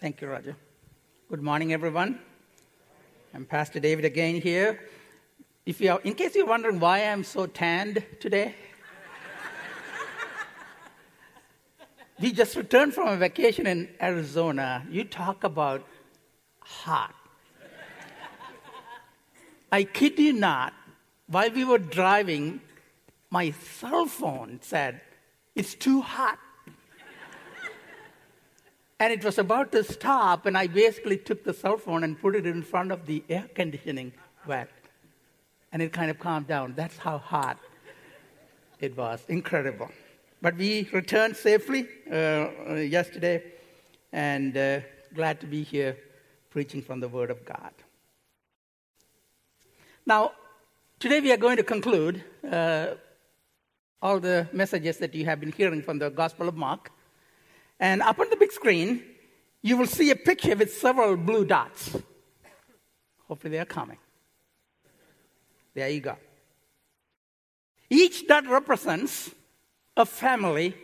Thank you, Roger. Good morning, everyone. I'm Pastor David again here. In case you're wondering why I'm so tanned today, we just returned from a vacation in Arizona. You talk about hot. I kid you not, while we were driving, my cell phone said, "It's too hot." And it was about to stop, and I basically took the cell phone and put it in front of the air conditioning vent. And it kind of calmed down. That's how hot it was. Incredible. But we returned safely yesterday, and glad to be here preaching from the Word of God. Now, today we are going to conclude all the messages that you have been hearing from the Gospel of Mark. And up on the big screen, you will see a picture with several blue dots. Hopefully they are coming. There you go. Each dot represents a family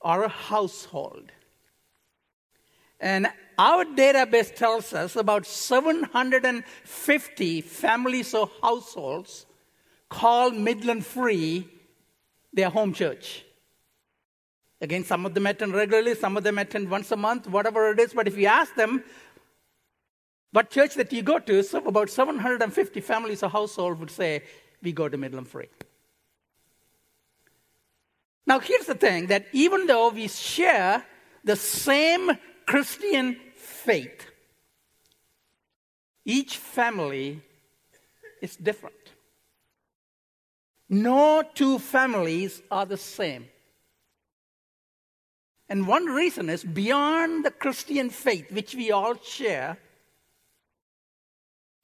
or a household. And our database tells us about 750 families or households call Midland Free their home church. Again, some of them attend regularly, some of them attend once a month, whatever it is. But if you ask them what church that you go to, so about 750 families or households would say, "We go to Midland Free." Now, here's the thing, that even though we share the same Christian faith, each family is different. No two families are the same. And one reason is, beyond the Christian faith, which we all share,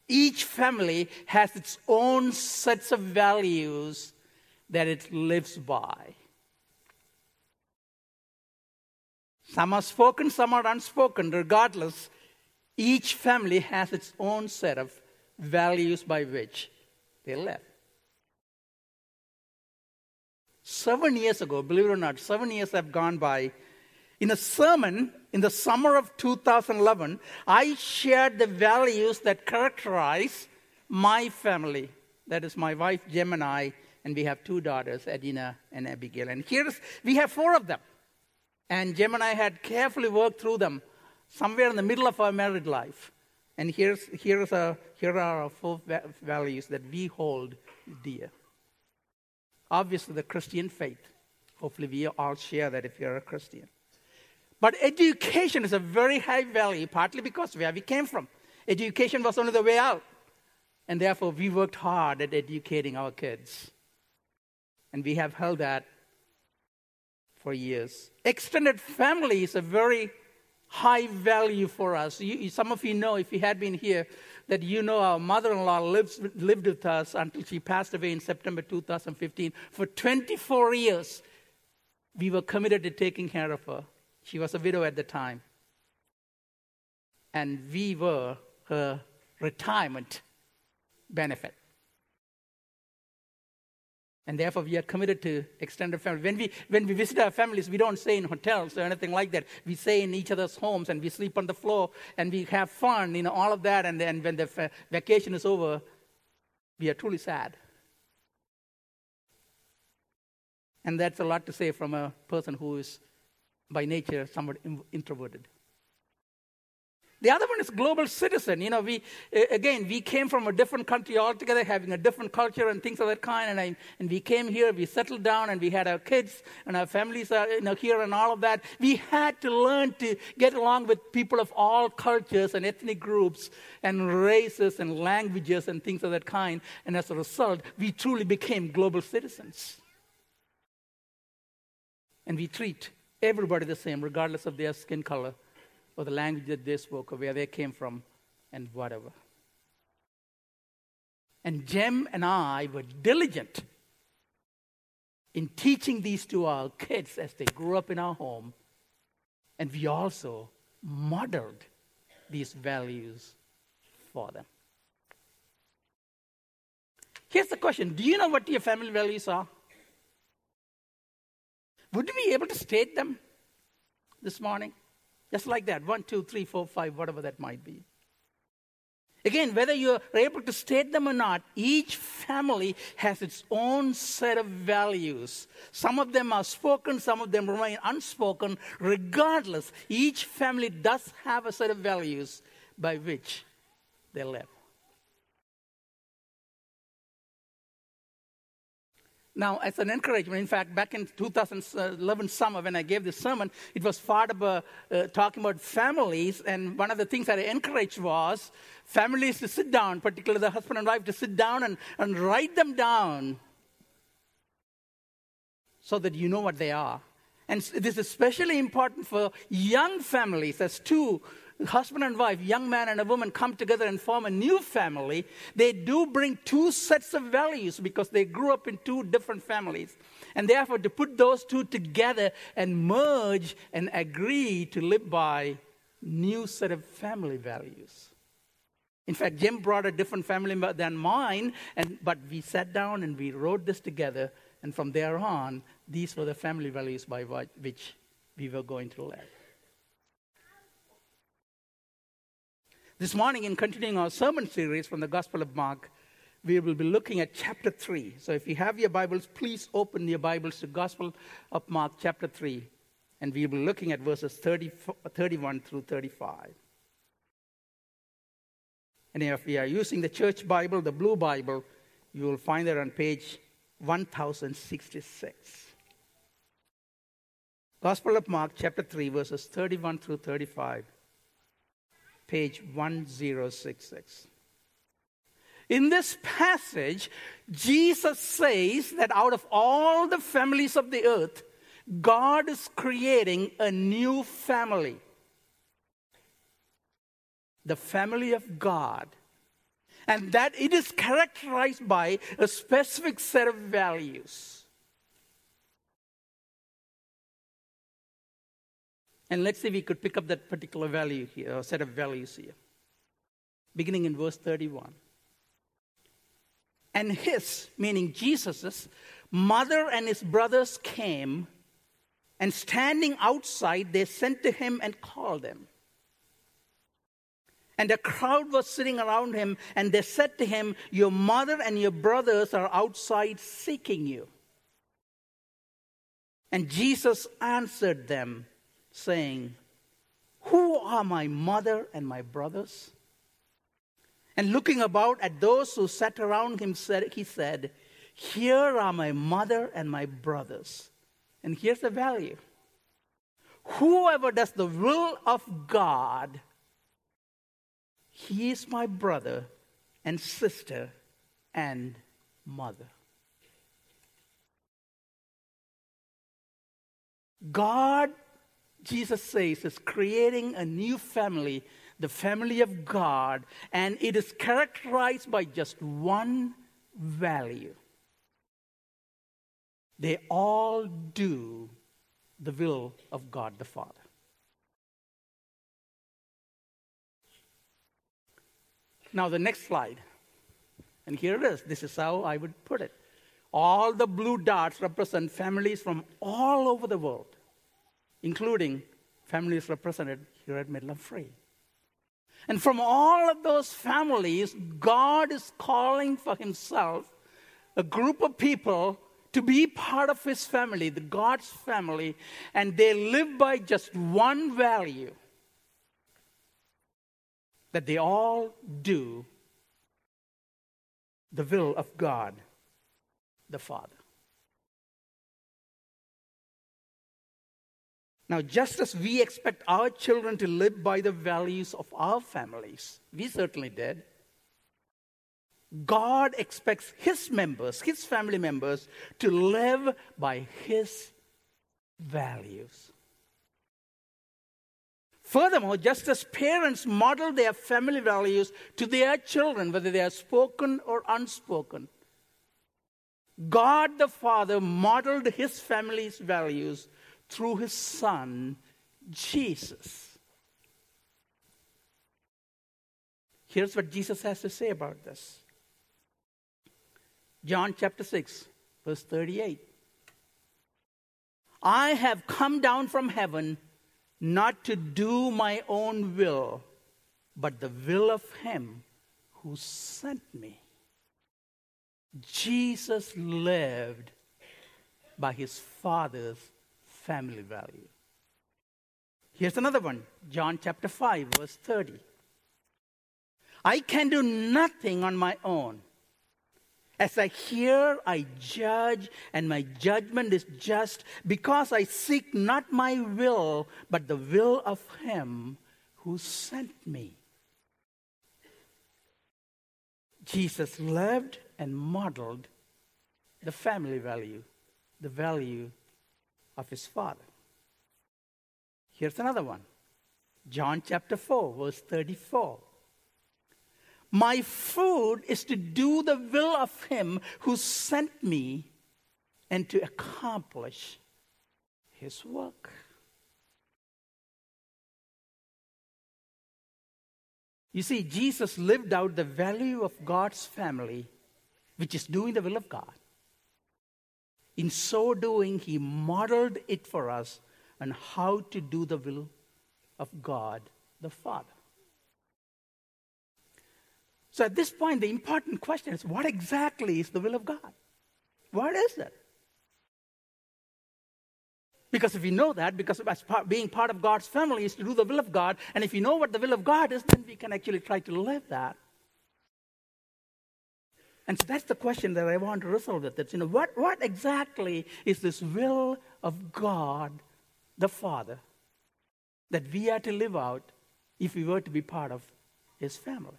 each family has its own sets of values that it lives by. Some are spoken, some are unspoken. Regardless, each family has its own set of values by which they live. 7 years ago, believe it or not, 7 years have gone by. In a sermon in the summer of 2011, I shared the values that characterize my family. That is my wife, Gemini, and we have two daughters, Adina and Abigail. And we have four of them. And Gemini had carefully worked through them somewhere in the middle of our married life. And here are our four values that we hold dear. Obviously, the Christian faith. Hopefully, we all share that if you're a Christian. But education is a very high value, partly because where we came from. Education was only the way out. And therefore, we worked hard at educating our kids. And we have held that for years. Extended family is a very high value for us. Some of you know, if you had been here, that you know our mother-in-law lived with us until she passed away in September 2015. For 24 years, we were committed to taking care of her. She was a widow at the time. And we were her retirement benefit. And therefore, we are committed to extended family. When we visit our families, we don't stay in hotels or anything like that. We stay in each other's homes, and we sleep on the floor, and we have fun, all of that. And then when the vacation is over, we are truly sad. And that's a lot to say from a person who is by nature somewhat introverted. The other one is global citizen. We came from a different country altogether, having a different culture and things of that kind. And we came here, we settled down, and we had our kids and our families here and all of that. We had to learn to get along with people of all cultures and ethnic groups and races and languages and things of that kind. And as a result, we truly became global citizens. And we treat everybody the same, regardless of their skin color, or the language that they spoke, or where they came from, and whatever. And Jem and I were diligent in teaching these to our kids as they grew up in our home, and we also modeled these values for them. Here's the question. Do you know what your family values are? Would you be able to state them this morning? Just like that, 1, 2, 3, 4, 5, whatever that might be. Again, whether you are able to state them or not, each family has its own set of values. Some of them are spoken, some of them remain unspoken. Regardless, each family does have a set of values by which they live. Now, as an encouragement, in fact, back in 2011 summer when I gave this sermon, it was part of talking about families, and one of the things that I encouraged was families to sit down, particularly the husband and wife, to sit down and write them down so that you know what they are. And this is especially important for young families, as two husband and wife, young man and a woman, come together and form a new family. They do bring two sets of values because they grew up in two different families. And therefore, to put those two together and merge and agree to live by new set of family values. In fact, Jim brought a different family than mine, but we sat down and we wrote this together. And from there on, these were the family values by which we were going to live. This morning, in continuing our sermon series from the Gospel of Mark, we will be looking at chapter 3. So if you have your Bibles, please open your Bibles to Gospel of Mark chapter 3. And we will be looking at verses 31 through 35. And if you are using the church Bible, the blue Bible, you will find that on page 1066. Gospel of Mark chapter 3, verses 31 through 35. Page 1066. In this passage, Jesus says that out of all the families of the earth, God is creating a new family. The family of God. And that it is characterized by a specific set of values. And let's see if we could pick up that particular value here, or set of values here. Beginning in verse 31. And his, meaning Jesus', mother and his brothers came, and standing outside, they sent to him and called him. And a crowd was sitting around him, and they said to him, your mother and your brothers are outside seeking you. And Jesus answered them, saying, who are my mother and my brothers? And looking about at those who sat around him, he said, here are my mother and my brothers. And here's the value. Whoever does the will of God, he is my brother and sister and mother. God, Jesus says, is creating a new family, the family of God, and it is characterized by just one value. They all do the will of God the Father. Now the next slide, and here it is. This is how I would put it. All the blue dots represent families from all over the world, including families represented here at Midland Free. And from all of those families, God is calling for himself a group of people to be part of his family, the God's family, and they live by just one value, that they all do the will of God, the Father. Now, just as we expect our children to live by the values of our families, we certainly did, God expects his members, his family members, to live by his values. Furthermore, just as parents model their family values to their children, whether they are spoken or unspoken, God the Father modeled his family's values through his Son, Jesus. Here's what Jesus has to say about this. John chapter 6, verse 38. I have come down from heaven not to do my own will, but the will of him who sent me. Jesus lived by his Father's family value. Here's another one, John chapter 5, verse 30. I can do nothing on my own. As I hear, I judge, and my judgment is just, because I seek not my will, but the will of him who sent me. Jesus lived and modeled the family value, the value of his Father. Here's another one. John chapter 4, verse 34. My food is to do the will of him who sent me and to accomplish his work. You see, Jesus lived out the value of God's family, which is doing the will of God. In so doing, he modeled it for us on how to do the will of God the Father. So at this point, the important question is, what exactly is the will of God? What is it? Because if we know that, because being part of God's family is to do the will of God, and if we know what the will of God is, then we can actually try to live that. And so that's the question that I want to resolve with. It's, what exactly is this will of God, the Father, that we are to live out if we were to be part of his family?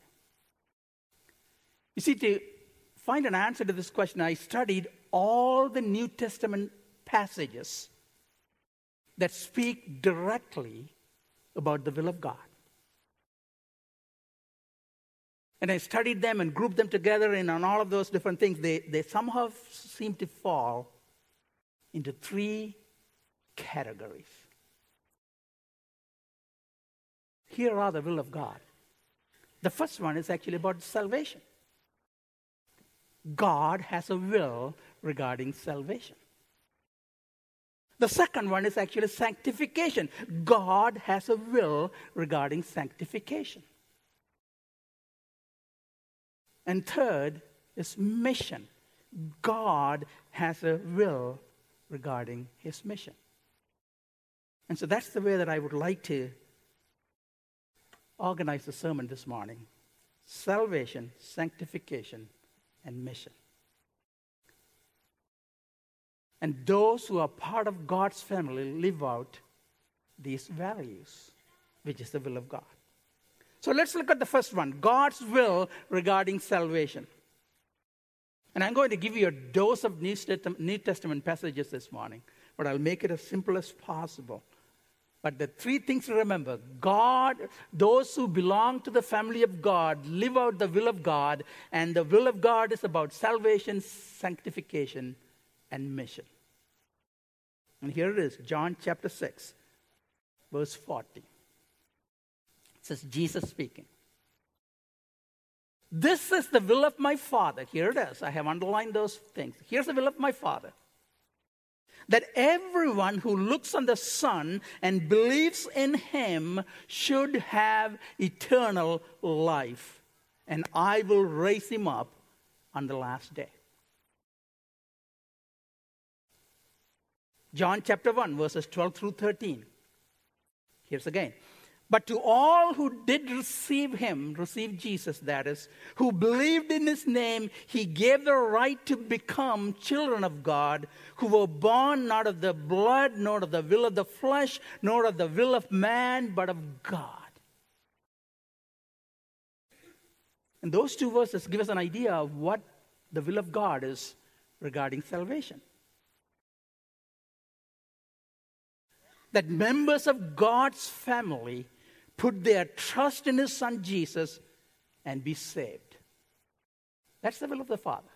You see, to find an answer to this question, I studied all the New Testament passages that speak directly about the will of God. And I studied them and grouped them together, and on all of those different things, they somehow seem to fall into three categories. Here are the will of God. The first one is actually about salvation. God has a will regarding salvation. The second one is actually sanctification. God has a will regarding sanctification. And third is mission. God has a will regarding his mission. And so that's the way that I would like to organize the sermon this morning. Salvation, sanctification, and mission. And those who are part of God's family live out these values, which is the will of God. So let's look at the first one, God's will regarding salvation. And I'm going to give you a dose of New Testament passages this morning, but I'll make it as simple as possible. But the three things to remember, God, those who belong to the family of God, live out the will of God, and the will of God is about salvation, sanctification, and mission. And here it is, John chapter 6, verse 40. It says, Jesus speaking. This is the will of my Father. Here it is. I have underlined those things. Here's the will of my Father. That everyone who looks on the Son and believes in him should have eternal life. And I will raise him up on the last day. John chapter 1, verses 12 through 13. Here's again. But to all who did receive him, receive Jesus, that is, who believed in his name, he gave the right to become children of God, who were born not of the blood, nor of the will of the flesh, nor of the will of man, but of God. And those two verses give us an idea of what the will of God is regarding salvation. That members of God's family put their trust in his Son Jesus and be saved. That's the will of the Father.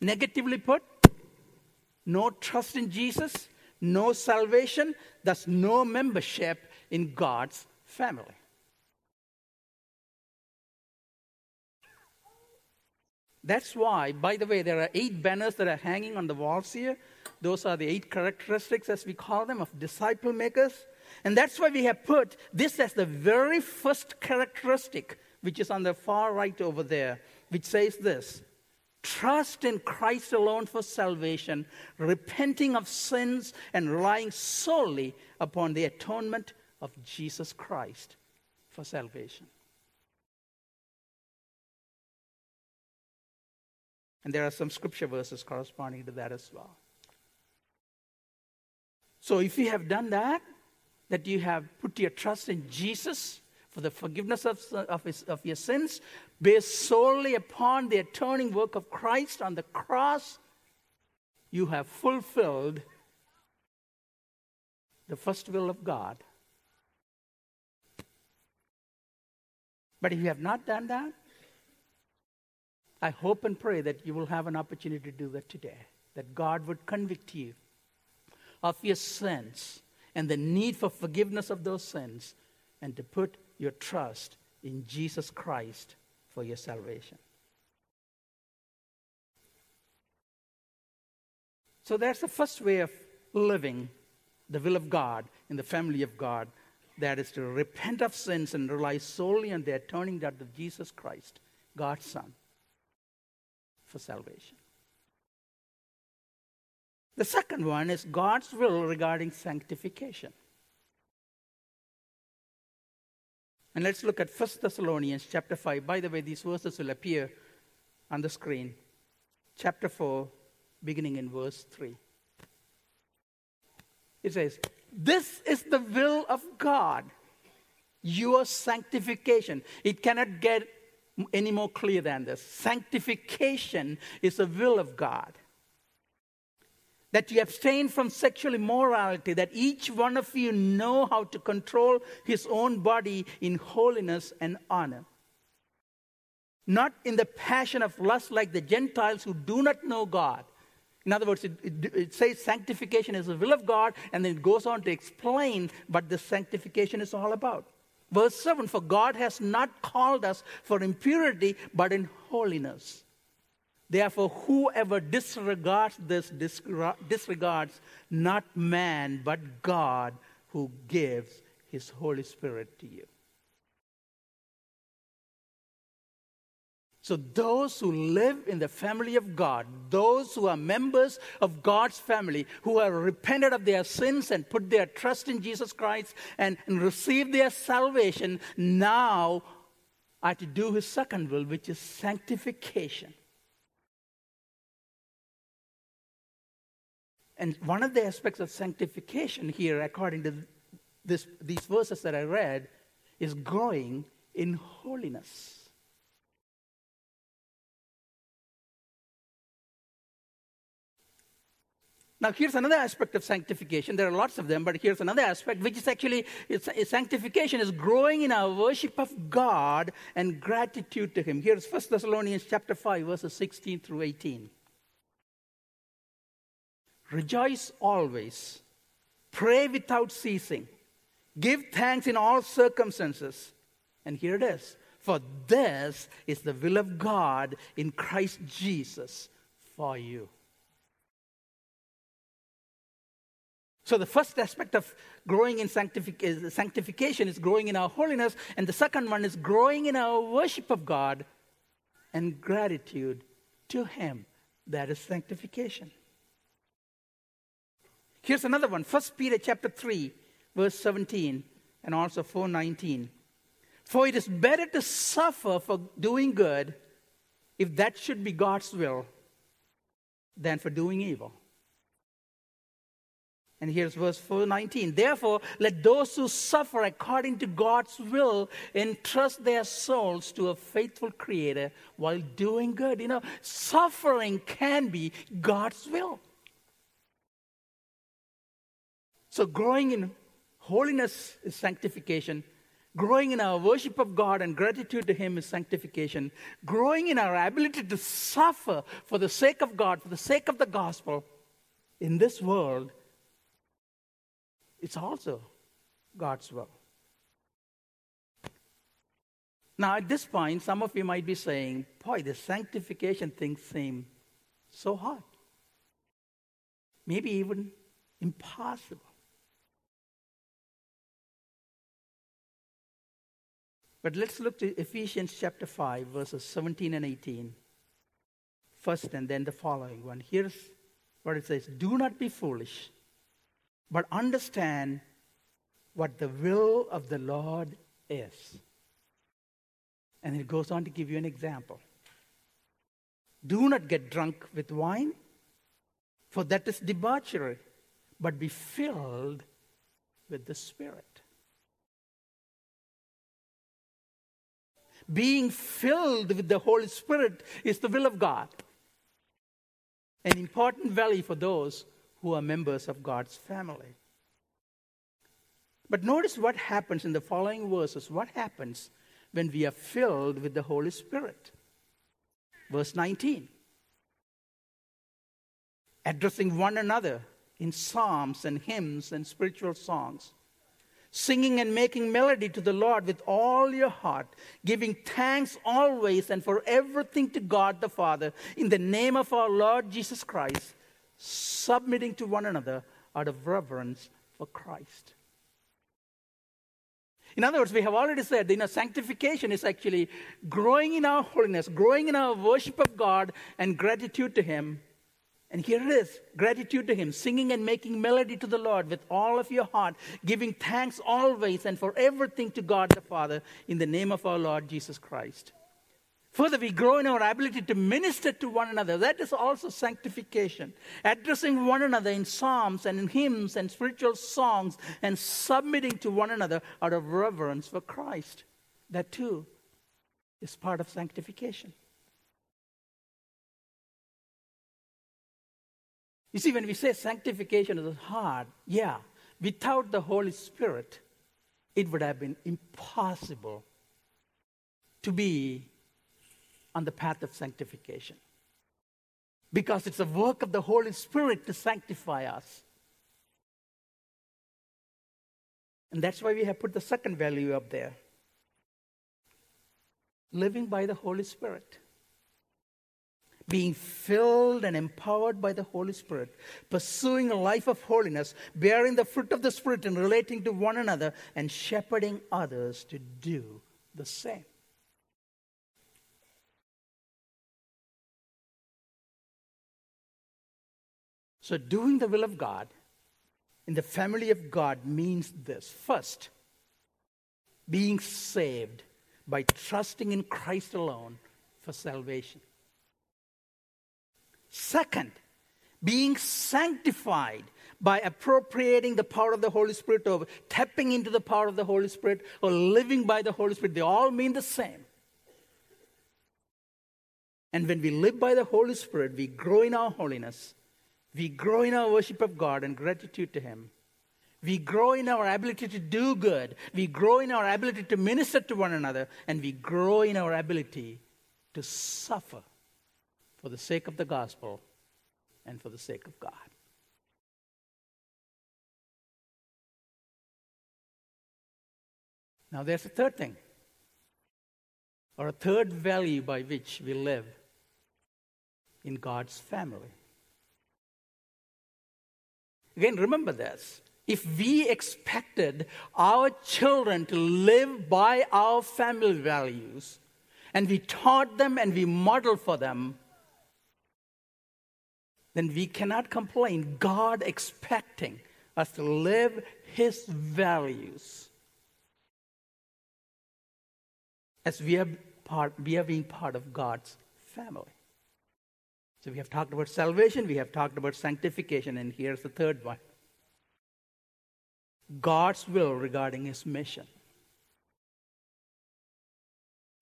Negatively put, no trust in Jesus, no salvation, thus no membership in God's family. That's why, by the way, there are 8 banners that are hanging on the walls here. Those are the 8 characteristics, as we call them, of disciple makers. And that's why we have put this as the very first characteristic, which is on the far right over there, which says this: trust in Christ alone for salvation, repenting of sins, and relying solely upon the atonement of Jesus Christ for salvation. And there are some scripture verses corresponding to that as well. So if you have done that, that you have put your trust in Jesus for the forgiveness of your sins, based solely upon the atoning work of Christ on the cross, you have fulfilled the first will of God. But if you have not done that, I hope and pray that you will have an opportunity to do that today, that God would convict you of your sins and the need for forgiveness of those sins, and to put your trust in Jesus Christ for your salvation. So that's the first way of living the will of God in the family of God. That is to repent of sins and rely solely on the atoning death of Jesus Christ, God's Son, for salvation. The second one is God's will regarding sanctification. And let's look at 1 Thessalonians chapter 5. By the way, these verses will appear on the screen. Chapter 4, beginning in verse 3. It says, "This is the will of God, your sanctification." It cannot get any more clear than this. Sanctification is the will of God. That you abstain from sexual immorality, that each one of you know how to control his own body in holiness and honor. Not in the passion of lust like the Gentiles who do not know God. In other words, it says sanctification is the will of God, and then it goes on to explain what the sanctification is all about. Verse 7, "For God has not called us for impurity, but in holiness. Therefore, whoever disregards this disregards not man, but God, who gives his Holy Spirit to you." So those who live in the family of God, those who are members of God's family, who have repented of their sins and put their trust in Jesus Christ and received their salvation, now are to do his second will, which is sanctification. And one of the aspects of sanctification here, according to these verses that I read, is growing in holiness. Now, here's another aspect of sanctification. There are lots of them, but here's another aspect, which is actually sanctification is growing in our worship of God and gratitude to him. Here's 1 Thessalonians chapter 5, verses 16 through 18. "Rejoice always, pray without ceasing, give thanks in all circumstances." And here it is, "For this is the will of God in Christ Jesus for you." So the first aspect of growing in sanctification is growing in our holiness, and the second one is growing in our worship of God and gratitude to him. That is sanctification. Here's another one, 1 Peter chapter 3, verse 17, and also 4:19. "For it is better to suffer for doing good, if that should be God's will, than for doing evil." And here's verse 4:19. "Therefore, let those who suffer according to God's will entrust their souls to a faithful Creator while doing good." You know, suffering can be God's will. So growing in holiness is sanctification. Growing in our worship of God and gratitude to him is sanctification. Growing in our ability to suffer for the sake of God, for the sake of the gospel in this world, it's also God's will. Now, at this point, some of you might be saying, "Boy, the sanctification thing seems so hard. maybe even impossible. But let's look to Ephesians chapter 5, verses 17 and 18. First, and then the following one. Here's what it says. Do not be foolish, but understand what the will of the Lord is. And it goes on to give you an example. Do not get drunk with wine, for that is debauchery, but be filled with the Spirit. Being filled with the Holy Spirit is the will of God. An important value for those who are members of God's family. But notice what happens in the following verses. What happens when we are filled with the Holy Spirit? Verse 19. Addressing one another in psalms and hymns and spiritual songs, singing and making melody to the Lord with all your heart, giving thanks always and for everything to God the Father in the name of our Lord Jesus Christ, submitting to one another out of reverence for Christ. In other words, we have already said, sanctification is actually growing in our holiness, growing in our worship of God and gratitude to Him. And here it is, gratitude to Him, singing and making melody to the Lord with all of your heart, giving thanks always and for everything to God the Father in the name of our Lord Jesus Christ. Further, we grow in our ability to minister to one another. That is also sanctification. Addressing one another in psalms and in hymns and spiritual songs and submitting to one another out of reverence for Christ. That too is part of sanctification. You see, when we say sanctification is hard, without the Holy Spirit, it would have been impossible to be on the path of sanctification. Because it's a work of the Holy Spirit to sanctify us. And that's why we have put the second value up there. Living by the Holy Spirit. Being filled and empowered by the Holy Spirit, pursuing a life of holiness, bearing the fruit of the Spirit and relating to one another and shepherding others to do the same. So doing the will of God in the family of God means this. First, being saved by trusting in Christ alone for salvation. Second, being sanctified by appropriating the power of the Holy Spirit or tapping into the power of the Holy Spirit or living by the Holy Spirit. They all mean the same. And when we live by the Holy Spirit, we grow in our holiness. We grow in our worship of God and gratitude to Him. We grow in our ability to do good. We grow in our ability to minister to one another. And we grow in our ability to suffer for the sake of the gospel and for the sake of God. Now there's a third thing, or a third value by which we live in God's family. Again, remember this. If we expected our children to live by our family values, and we taught them and we modeled for them, then we cannot complain. God expecting us to live His values as we are being part of God's family. So we have talked about salvation, we have talked about sanctification, and here's the third one. God's will regarding His mission.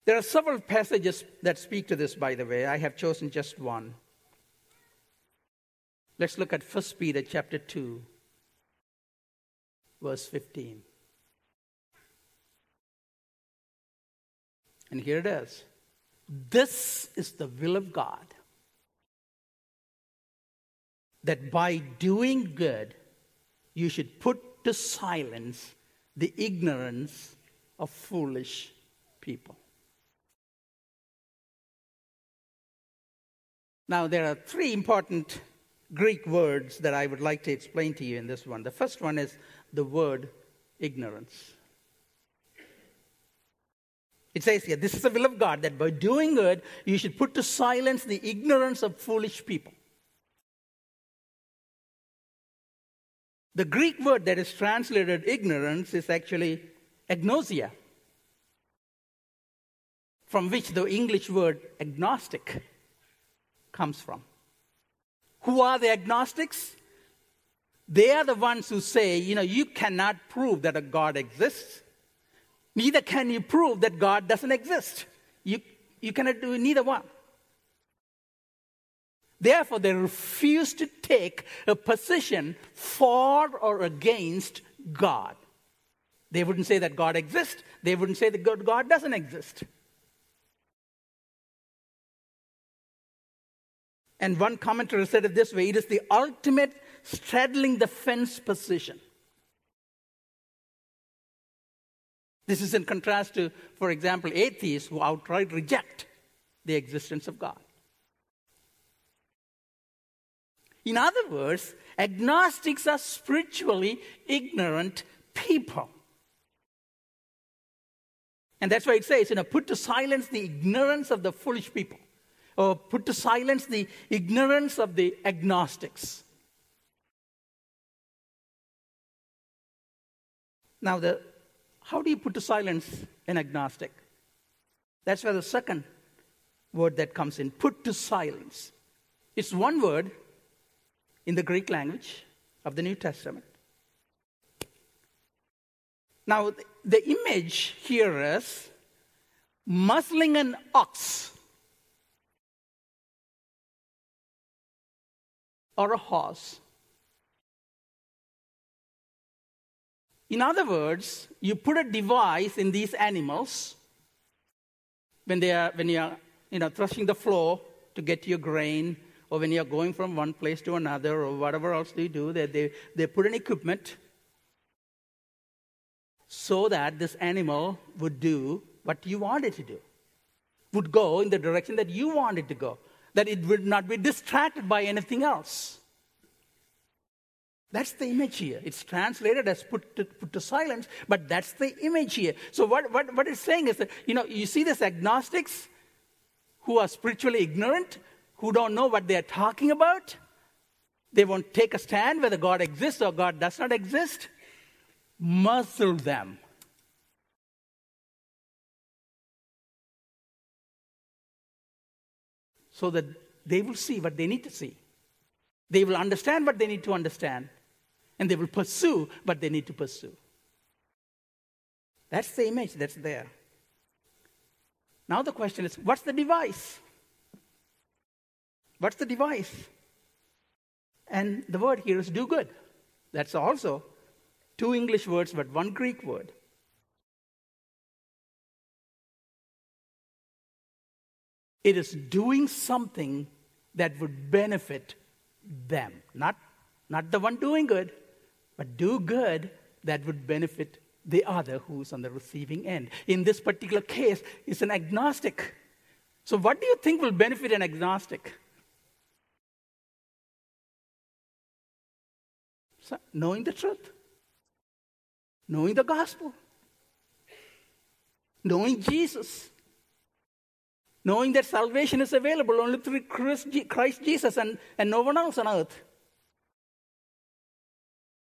There are several passages that speak to this, by the way. I have chosen just one. Let's look at 1 Peter chapter 2, verse 15. And here it is. This is the will of God, that by doing good, you should put to silence the ignorance of foolish people. Now, there are three important Greek words that I would like to explain to you in this one. The first one is the word ignorance. It says here, this is the will of God, that by doing good, you should put to silence the ignorance of foolish people. The Greek word that is translated ignorance is actually agnosia, from which the English word agnostic comes from. Who are the agnostics? They are the ones who say, you know, you cannot prove that a God exists. Neither can you prove that God doesn't exist. You cannot do neither one. Therefore, they refuse to take a position for or against God. They wouldn't say that God exists. They wouldn't say that God doesn't exist. And one commentator said it this way, it is the ultimate straddling the fence position. This is in contrast to, for example, atheists who outright reject the existence of God. In other words, agnostics are spiritually ignorant people. And that's why it says, you know, put to silence the ignorance of the foolish people. Or put to silence the ignorance of the agnostics. Now, how do you put to silence an agnostic? That's where the second word that comes in, put to silence. It's one word in the Greek language of the New Testament. Now, the image here is muzzling an ox or a horse. In other words, you put a device in these animals when you are threshing the floor to get your grain, or when you are going from one place to another, or whatever else they do, they put an equipment so that this animal would do what you want it to do, would go in the direction that you want it to go, that it would not be distracted by anything else. That's the image here. It's translated as put to silence, but that's the image here. So what it's saying is that, you know, you see these agnostics who are spiritually ignorant, who don't know what they're talking about. They won't take a stand whether God exists or God does not exist. Muzzle them. So that they will see what they need to see. They will understand what they need to understand. And they will pursue what they need to pursue. That's the image that's there. Now the question is, what's the device? What's the device? And the word here is do good. That's also two English words, but one Greek word. It is doing something that would benefit them. Not the one doing good, but do good that would benefit the other who's on the receiving end. In this particular case, it's an agnostic. So what do you think will benefit an agnostic? So, knowing the truth, knowing the gospel, knowing Jesus, knowing that salvation is available only through Christ Jesus and no one else on earth.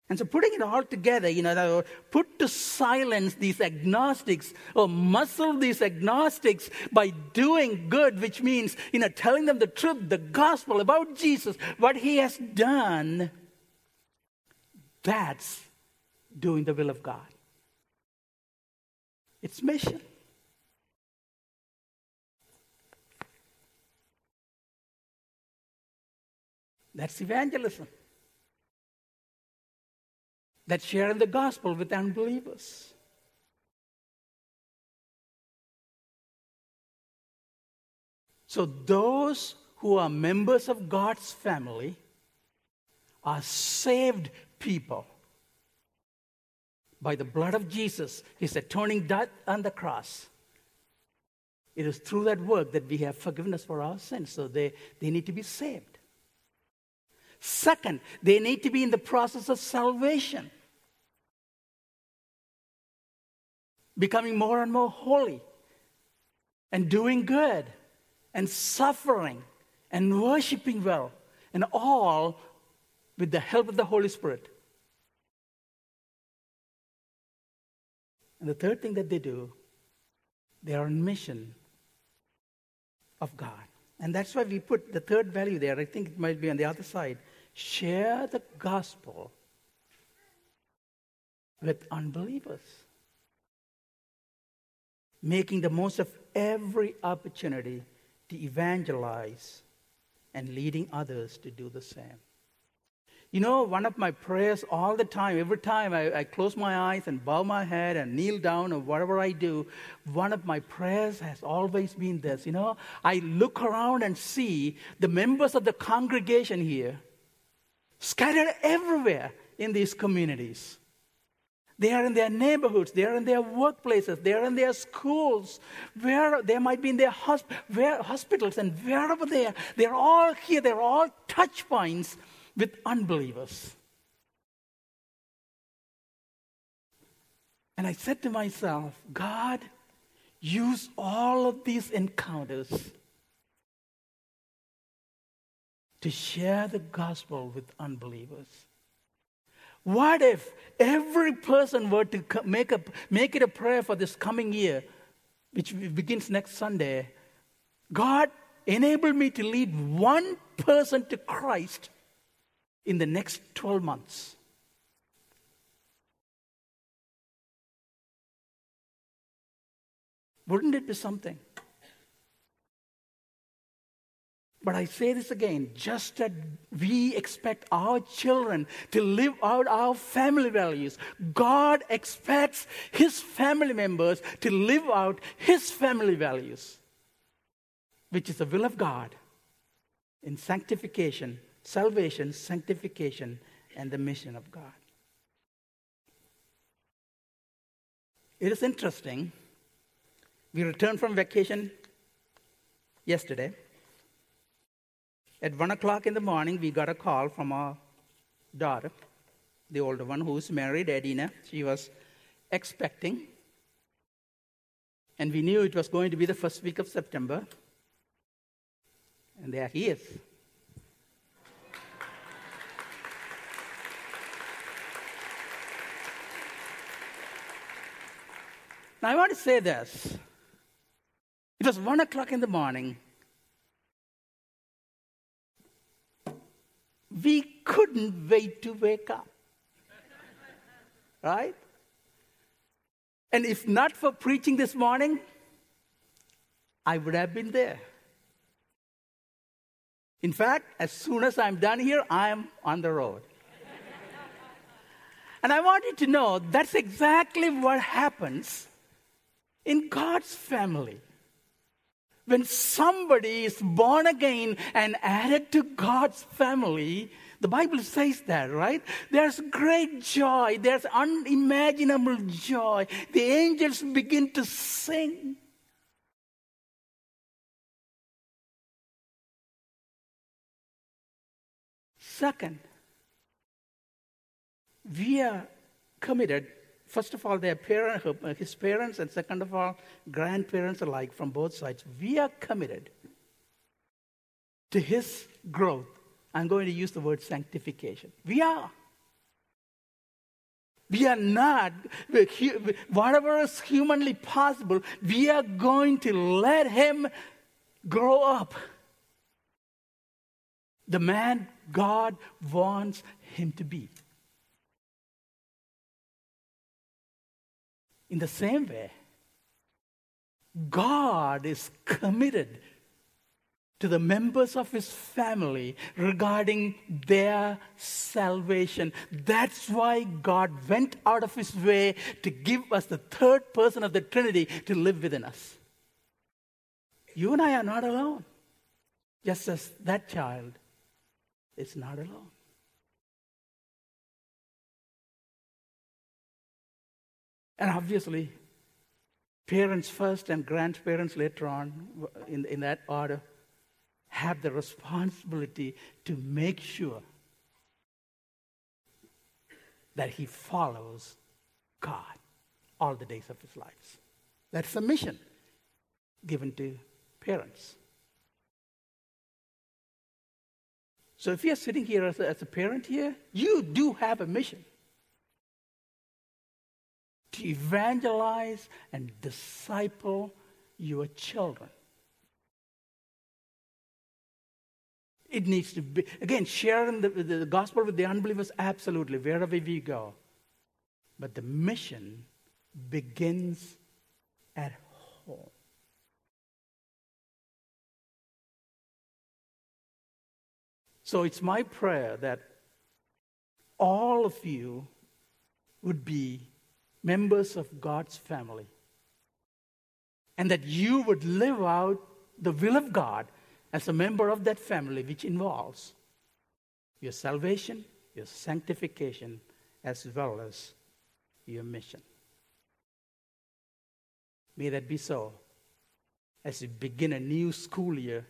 And so putting it all together, you know, put to silence these agnostics or muzzle these agnostics by doing good, which means, you know, telling them the truth, the gospel about Jesus, what he has done. That's doing the will of God. It's mission. That's evangelism. That's sharing the gospel with unbelievers. So those who are members of God's family are saved people by the blood of Jesus, his atoning death on the cross. It is through that work that we have forgiveness for our sins, so they need to be saved. Second, they need to be in the process of salvation, becoming more and more holy, and doing good, and suffering, and worshiping well, and all with the help of the Holy Spirit. And the third thing that they do, they are on mission of God. And that's why we put the third value there. I think it might be on the other side. Share the gospel with unbelievers, making the most of every opportunity to evangelize and leading others to do the same. You know, one of my prayers all the time, every time I close my eyes and bow my head and kneel down or whatever I do, one of my prayers has always been this. You know, I look around and see the members of the congregation here scattered everywhere in these communities. They are in their neighborhoods. They are in their workplaces. They are in their schools. Where they might be in their hospitals and wherever they are. They are all here. They are all touch points with unbelievers. And I said to myself, God, use all of these encounters to share the gospel with unbelievers. What if every person were to make it a prayer for this coming year, which begins next Sunday? God, enable me to lead one person to Christ in the next 12 months. Wouldn't it be something? But I say this again, just as we expect our children to live out our family values, God expects His family members to live out His family values, which is the will of God in sanctification, salvation, sanctification, and the mission of God. It is interesting. We returned from vacation yesterday. At 1 o'clock in the morning, we got a call from our daughter, the older one, who's married, Adina. She was expecting. And we knew it was going to be the first week of September. And there he is. Now, I want to say this. It was 1 o'clock in the morning. We couldn't wait to wake up, right? And if not for preaching this morning, I would have been there. In fact, as soon as I'm done here, I'm on the road. And I want you to know that's exactly what happens in God's family. When somebody is born again and added to God's family, the Bible says that, right? There's great joy. There's unimaginable joy. The angels begin to sing. Second, we are committed. First of all, their his parents, and second of all, grandparents alike from both sides. We are committed to his growth. I'm going to use the word sanctification. We are. We are not, whatever is humanly possible, we are going to let him grow up. The man God wants him to be. In the same way, God is committed to the members of his family regarding their salvation. That's why God went out of his way to give us the third person of the Trinity to live within us. You and I are not alone, just as that child is not alone. And obviously, parents first and grandparents later on, in that order, have the responsibility to make sure that he follows God all the days of his lives. That's a mission given to parents. So if you're sitting here as a parent here, you do have a mission to evangelize and disciple your children. It needs to be, again, sharing the gospel with the unbelievers, absolutely, wherever we go. But the mission begins at home. So it's my prayer that all of you would be members of God's family, and that you would live out the will of God as a member of that family, which involves your salvation, your sanctification, as well as your mission. May that be so as you begin a new school year.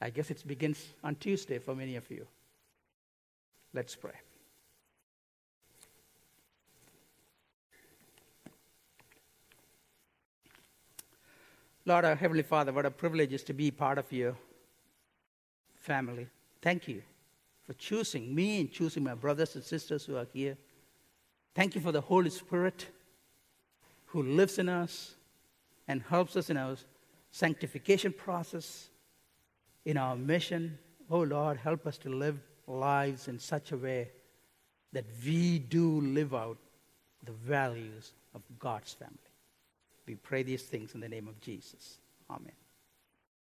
I guess it begins on Tuesday for many of you. Let's pray. Lord, our Heavenly Father, what a privilege it is to be part of your family. Thank you for choosing me and choosing my brothers and sisters who are here. Thank you for the Holy Spirit who lives in us and helps us in our sanctification process, in our mission. Oh, Lord, help us to live lives in such a way that we do live out the values of God's family. We pray these things in the name of Jesus. Amen.